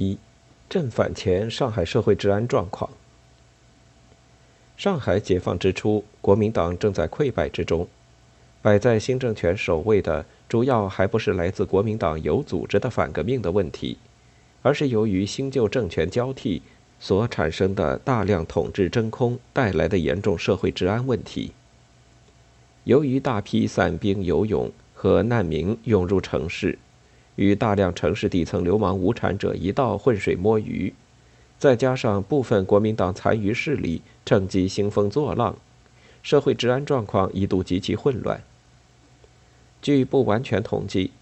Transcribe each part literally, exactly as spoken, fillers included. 一、正反前上海社会治安状况。上海解放之初，国民党正在溃败之中，摆在新政权首位的主要还不是来自国民党有组织的反革命的问题，而是由于新旧政权交替所产生的大量统治真空带来的严重社会治安问题。由于大批散兵游勇和难民涌入城市，与大量城市底层流氓无产者一道浑水摸鱼，再加上部分国民党残余势力趁机兴风作浪，社会治安状况一度极其混乱。据不完全统计，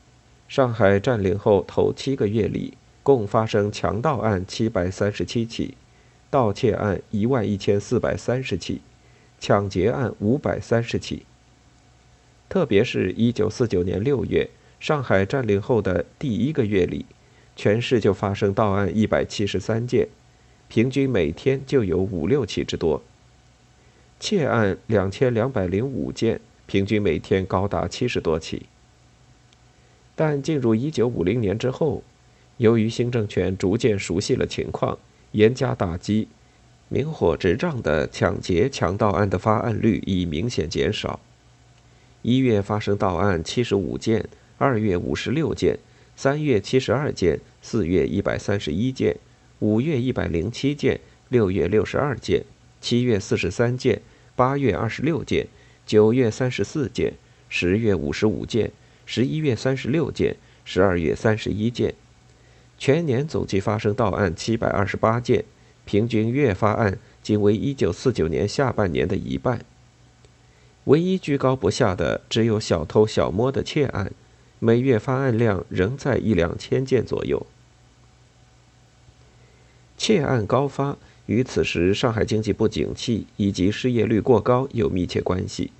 上海占领后头七个月里，共发生强盗案七百三十七起，盗窃案一万一千四百三十起，抢劫案五百三十起。特别是一九四九年六月，上海占领后的第一个月里，全市就发生盗案一百七十三件，平均每天就有五六起之多；窃案两千两百零五件，平均每天高达七十多起。但进入一九五零年之后，由于新政权逐渐熟悉了情况，严加打击，明火执仗的抢劫强盗案的发案率已明显减少。一月发生盗案七十五件，二月五十六件，三月七十二件，四月一百三十一件，五月一百零七件，六月六十二件，七月四十三件，八月二十六件，九月三十四件，十月五十五件，十一月三十六件，十二月三十一件。全年总计发生盗案七百二十八件，平均月发案仅为一九四九年下半年的一半。唯一居高不下的只有小偷小摸的窃案，每月发案量仍在一两千件左右。窃案高发与此时上海经济不景气以及失业率过高有密切关系，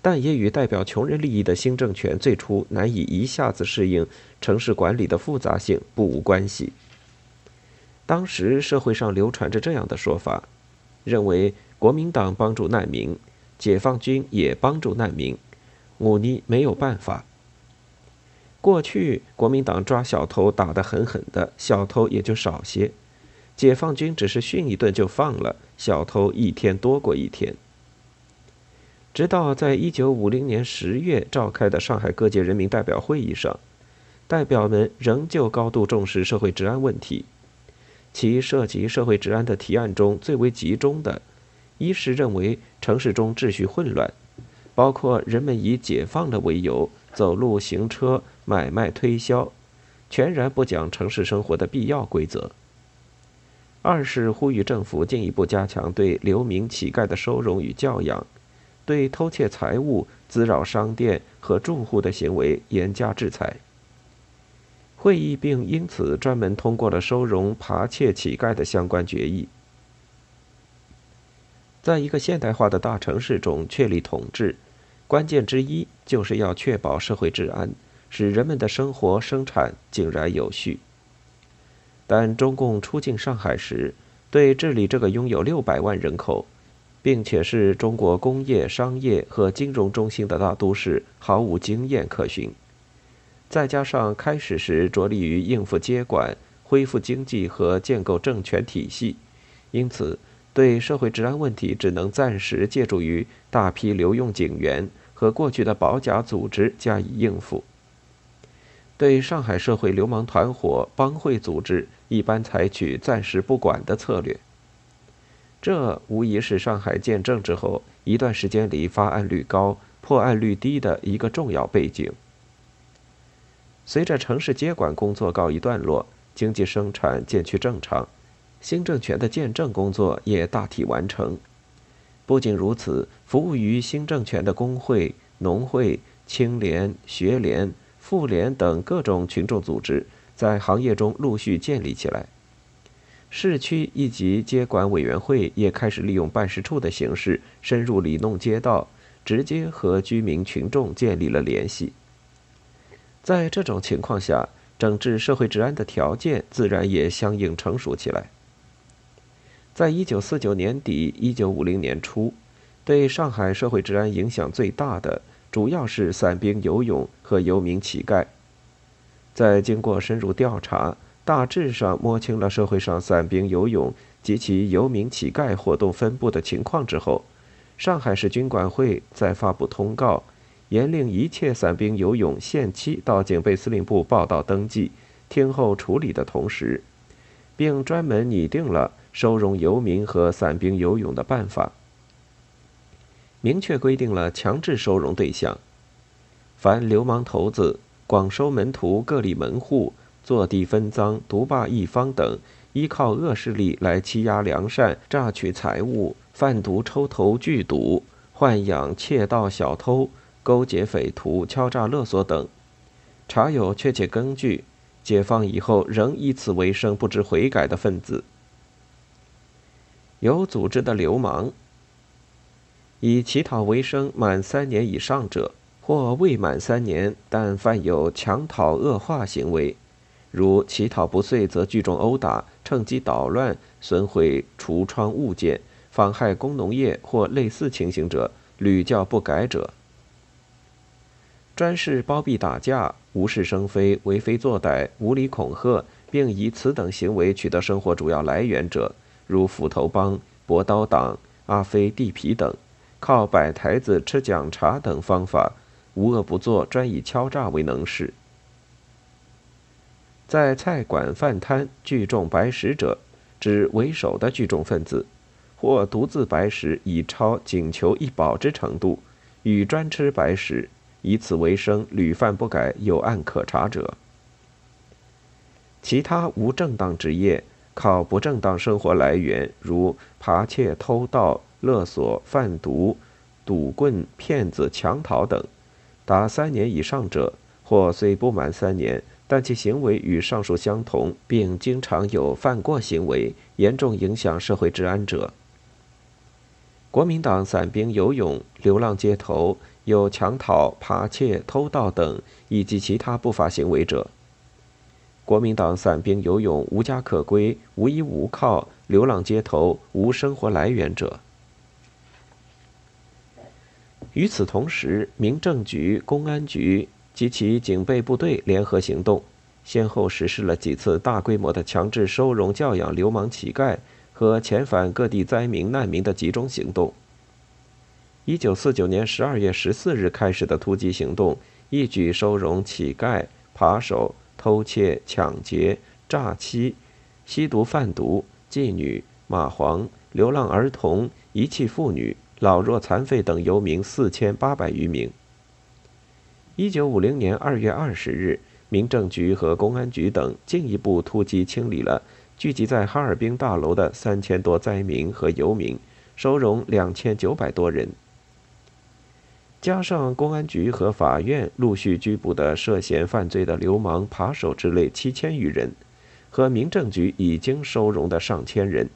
但也与代表穷人利益的新政权最初难以一下子适应城市管理的复杂性不无关系。当时社会上流传着这样的说法，认为国民党帮助难民，解放军也帮助难民，忤逆没有办法。过去国民党抓小偷打得狠狠的，小偷也就少些；解放军只是训一顿就放了，小偷一天多过一天。直到在一九五零年十月召开的上海各界人民代表会议上，代表们仍旧高度重视社会治安问题。其涉及社会治安的提案中最为集中的，一是认为城市中秩序混乱，包括人们以解放的为由走路行车买卖推销，全然不讲城市生活的必要规则；二是呼吁政府进一步加强对流民乞丐的收容与教养，对偷窃财物、滋扰商店和住户的行为严加制裁。会议并因此专门通过了收容扒窃乞丐的相关决议。在一个现代化的大城市中确立统治，关键之一就是要确保社会治安，使人们的生活生产井然有序。但中共出境上海时，对治理这个拥有六百万人口并且是中国工业、商业和金融中心的大都市毫无经验可循，再加上开始时着力于应付接管、恢复经济和建构政权体系，因此对社会治安问题只能暂时借助于大批留用警员和过去的保甲组织加以应付。对上海社会流氓团伙、帮会组织一般采取暂时不管的策略。这无疑是上海建政之后一段时间里发案率高、破案率低的一个重要背景。随着城市接管工作告一段落，经济生产渐趋正常，新政权的建政工作也大体完成。不仅如此，服务于新政权的工会、农会、青联、学联、妇联等各种群众组织在行业中陆续建立起来。市区一级接管委员会也开始利用办事处的形式，深入里弄街道，直接和居民群众建立了联系。在这种情况下，整治社会治安的条件自然也相应成熟起来。在一九四九年底、一九五零年初，对上海社会治安影响最大的主要是散兵游勇和游民乞丐。在经过深入调查，大致上摸清了社会上散兵游勇及其游民乞丐活动分布的情况之后，上海市军管会再发布通告，严令一切散兵游勇限期到警备司令部报到登记，听候处理的同时，并专门拟定了收容游民和散兵游勇的办法，明确规定了强制收容对象：凡流氓头子、广收门徒、各立门户、坐地分赃、独霸一方等，依靠恶势力来欺压良善、榨取财物、贩毒、抽头、聚赌、豢养窃盗、小偷、勾结匪徒、敲诈勒索等，查有确切根据，解放以后仍以此为生、不知悔改的分子。有组织的流氓，以乞讨为生满三年以上者，或未满三年但犯有强讨恶化行为，如乞讨不遂则聚众殴打，趁机捣乱，损毁橱窗物件，妨害工农业或类似情形者，屡教不改者。专事包庇打架，无事生非，为非作歹，无理恐吓，并以此等行为取得生活主要来源者，如斧头帮、搏刀党、阿飞地痞等，靠摆台子、吃讲茶等方法无恶不作，专以敲诈为能事。在菜馆饭摊聚众白食者，指为首的聚众分子，或独自白食以超仅求一饱之程度，与专吃白食，以此为生，屡犯不改，有案可查者。其他无正当职业，靠不正当生活来源，如扒窃、偷盗、勒索、贩毒、赌棍、骗子、强讨等，达三年以上者，或虽不满三年，但其行为与上述相同，并经常有犯过行为，严重影响社会治安者。国民党散兵游勇、流浪街头、有强讨、扒窃、偷盗等以及其他不法行为者。国民党散兵游勇无家可归、无依无靠、流浪街头、无生活来源者。与此同时，民政局、公安局及其警备部队联合行动，先后实施了几次大规模的强制收容教养流氓乞丐和遣返各地灾民难民的集中行动。一九四九年十二月十四日开始的突击行动，一举收容乞丐、扒手、偷窃、抢劫、诈欺、吸毒贩毒、妓女、蚂蟥、流浪儿童、遗弃妇女、老弱残废等游民四千八百余名。一九五零年二月二十日，民政局和公安局等进一步突击清理了聚集在哈尔滨大楼的三千多灾民和游民，收容两千九百多人。加上公安局和法院陆续拘捕的涉嫌犯罪的流氓、扒手之类七千余人，和民政局已经收容的上千人，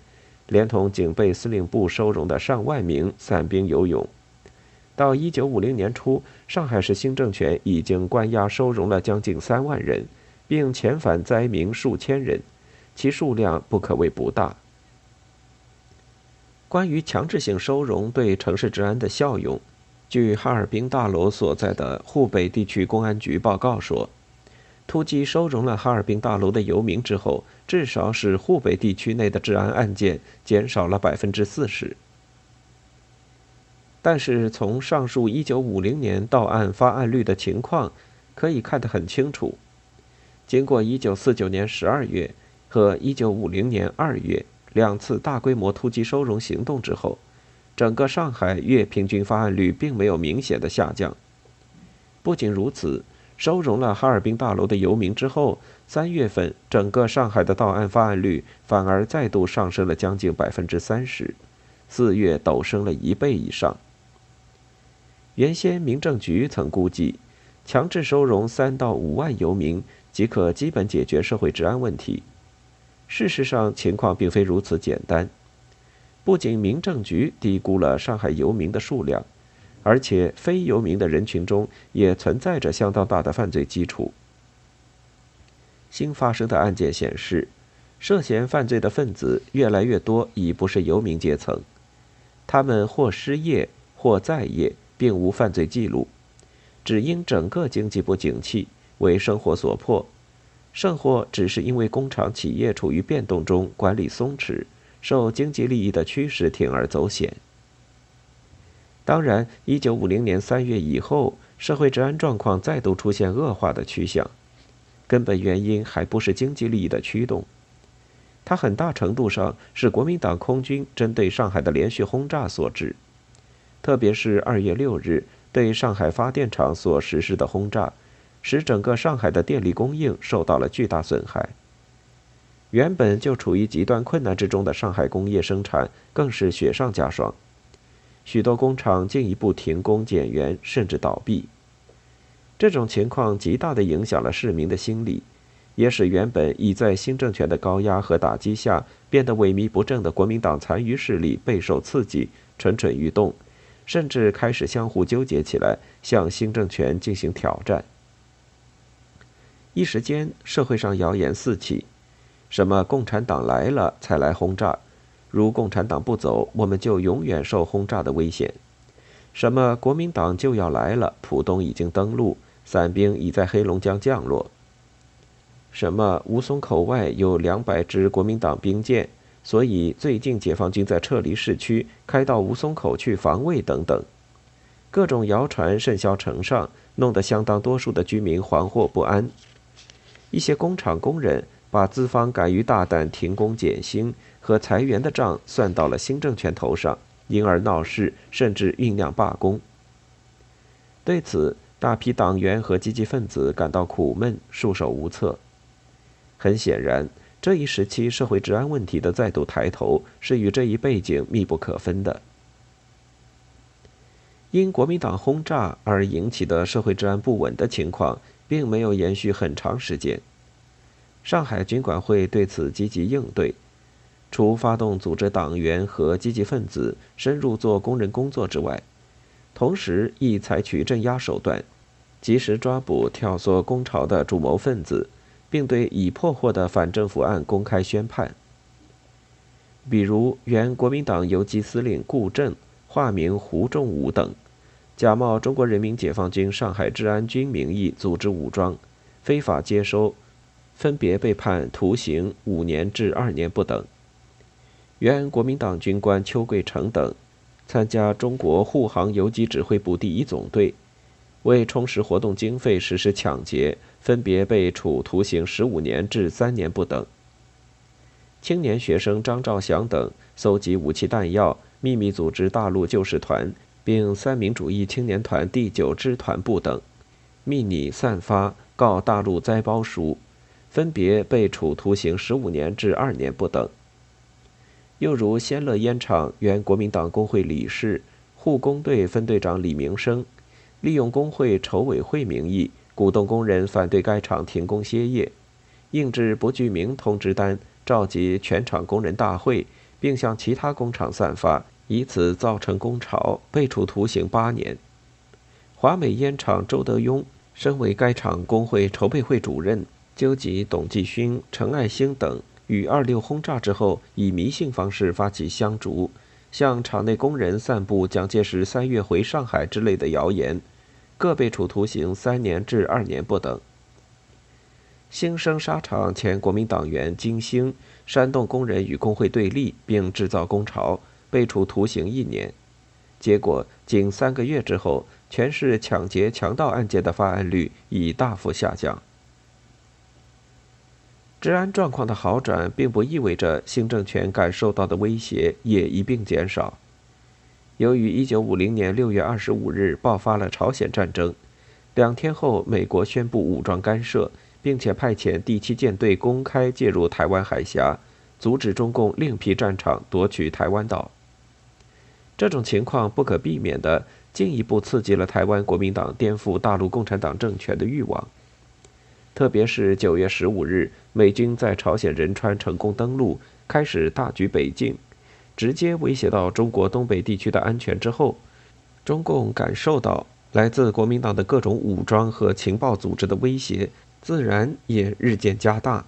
连同警备司令部收容的上万名散兵游勇，到一九五零年初，上海市新政权已经关押收容了将近三万人，并遣返灾民数千人，其数量不可谓不大。关于强制性收容对城市治安的效用，据哈尔滨大楼所在的沪北地区公安局报告说，突击收容了哈尔滨大楼的游民之后，至少使沪北地区内的治安案件减少了 百分之四十。 但是从上述一九五零年到案发案率的情况可以看得很清楚，经过一九四九年十二月和一九五零年二月两次大规模突击收容行动之后，整个上海月平均发案率并没有明显的下降。不仅如此，收容了哈尔滨大楼的游民之后，三月份整个上海的到案发案率反而再度上升了将近 百分之三十， 四月陡升了一倍以上。原先民政局曾估计，强制收容三到五万游民即可基本解决社会治安问题，事实上情况并非如此简单。不仅民政局低估了上海游民的数量，而且非游民的人群中也存在着相当大的犯罪基础。新发生的案件显示，涉嫌犯罪的分子越来越多已不是游民阶层，他们或失业或在业，并无犯罪记录，只因整个经济不景气为生活所迫，甚或只是因为工厂企业处于变动中，管理松弛，受经济利益的驱使铤而走险。当然，一九五零年三月以后，社会治安状况再度出现恶化的趋向，根本原因还不是经济利益的驱动，它很大程度上是国民党空军针对上海的连续轰炸所致，特别是二月六日对上海发电厂所实施的轰炸，使整个上海的电力供应受到了巨大损害。原本就处于极端困难之中的上海工业生产更是雪上加霜，许多工厂进一步停工减员，甚至倒闭。这种情况极大地影响了市民的心理，也使原本已在新政权的高压和打击下变得萎靡不振的国民党残余势力备受刺激，蠢蠢欲动，甚至开始相互纠结起来，向新政权进行挑战。一时间，社会上谣言四起，什么共产党来了才来轰炸，如共产党不走，我们就永远受轰炸的危险；什么国民党就要来了，浦东已经登陆，伞兵已在黑龙江降落；什么吴淞口外有两百支国民党兵舰，所以最近解放军在撤离市区，开到吴淞口去防卫等等。各种谣传甚嚣尘上，弄得相当多数的居民惶惑不安。一些工厂工人把资方敢于大胆停工减薪和裁员的账算到了新政权头上，因而闹事，甚至酝酿罢工。对此，大批党员和积极分子感到苦闷，束手无策。很显然，这一时期社会治安问题的再度抬头是与这一背景密不可分的。因国民党轰炸而引起的社会治安不稳的情况并没有延续很长时间。上海军管会对此积极应对，除发动组织党员和积极分子深入做工人工作之外，同时亦采取镇压手段，及时抓捕挑唆工潮的主谋分子，并对已破获的反政府案公开宣判。比如原国民党游击司令顾震，化名胡仲武等，假冒中国人民解放军上海治安军名义组织武装，非法接收，分别被判徒刑五年至二年不等。原国民党军官邱桂成等，参加中国护航游击指挥部第一总队，为充实活动经费实施抢劫，分别被处徒刑十五年至三年不等。青年学生张兆祥等搜集武器弹药，秘密组织大陆救世团，并三民主义青年团第九支团部等，秘密散发告大陆灾包书，分别被处徒刑十五年至二年不等。又如仙乐烟厂原国民党工会理事、护工队分队长李明生，利用工会筹委会名义，鼓动工人反对该厂停工歇业，应制不具名通知单，召集全厂工人大会，并向其他工厂散发，以此造成工潮，被处徒刑八年。华美烟厂周德庸身为该厂工会筹备会主任，纠集董继勋、陈爱兴等，与二六轰炸之后以迷信方式发起香烛，向厂内工人散布蒋介石三月回上海之类的谣言，各被处徒刑三年至二年不等。新生纱厂前国民党员金星煽动工人与工会对立，并制造工潮，被处徒刑一年。结果仅三个月之后，全市抢劫强盗案件的发案率已大幅下降。治安状况的好转并不意味着新政权感受到的威胁也一并减少。由于一九五零年六月二十五日爆发了朝鲜战争，两天后美国宣布武装干涉，并且派遣第七舰队公开介入台湾海峡，阻止中共另辟战场夺取台湾岛。这种情况不可避免地进一步刺激了台湾国民党颠覆大陆共产党政权的欲望。特别是九月十五日，美军在朝鲜仁川成功登陆，开始大举北进，直接威胁到中国东北地区的安全之后，中共感受到来自国民党的各种武装和情报组织的威胁，自然也日渐加大。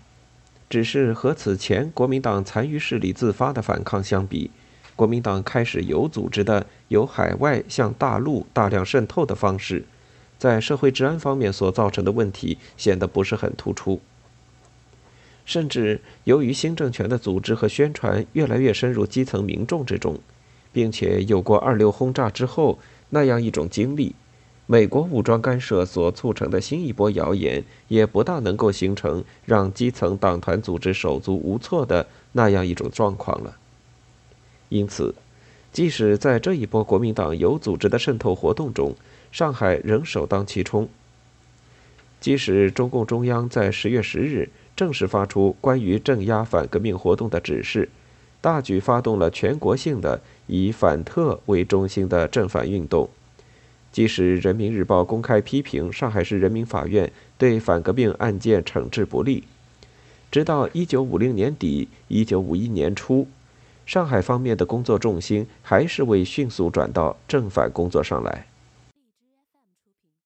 只是和此前国民党残余势力自发的反抗相比，国民党开始有组织的由海外向大陆大量渗透的方式，在社会治安方面所造成的问题显得不是很突出。甚至由于新政权的组织和宣传越来越深入基层民众之中，并且有过二六轰炸之后那样一种经历，美国武装干涉所促成的新一波谣言也不大能够形成让基层党团组织手足无措的那样一种状况了。因此，即使在这一波国民党有组织的渗透活动中，上海仍首当其冲。即使中共中央在十月十日正式发出关于镇压反革命活动的指示，大举发动了全国性的以反特为中心的镇反运动，即使人民日报公开批评上海市人民法院对反革命案件惩治不力，直到一九五零年底、一九五一年初，上海方面的工作重心还是未迅速转到正反工作上来。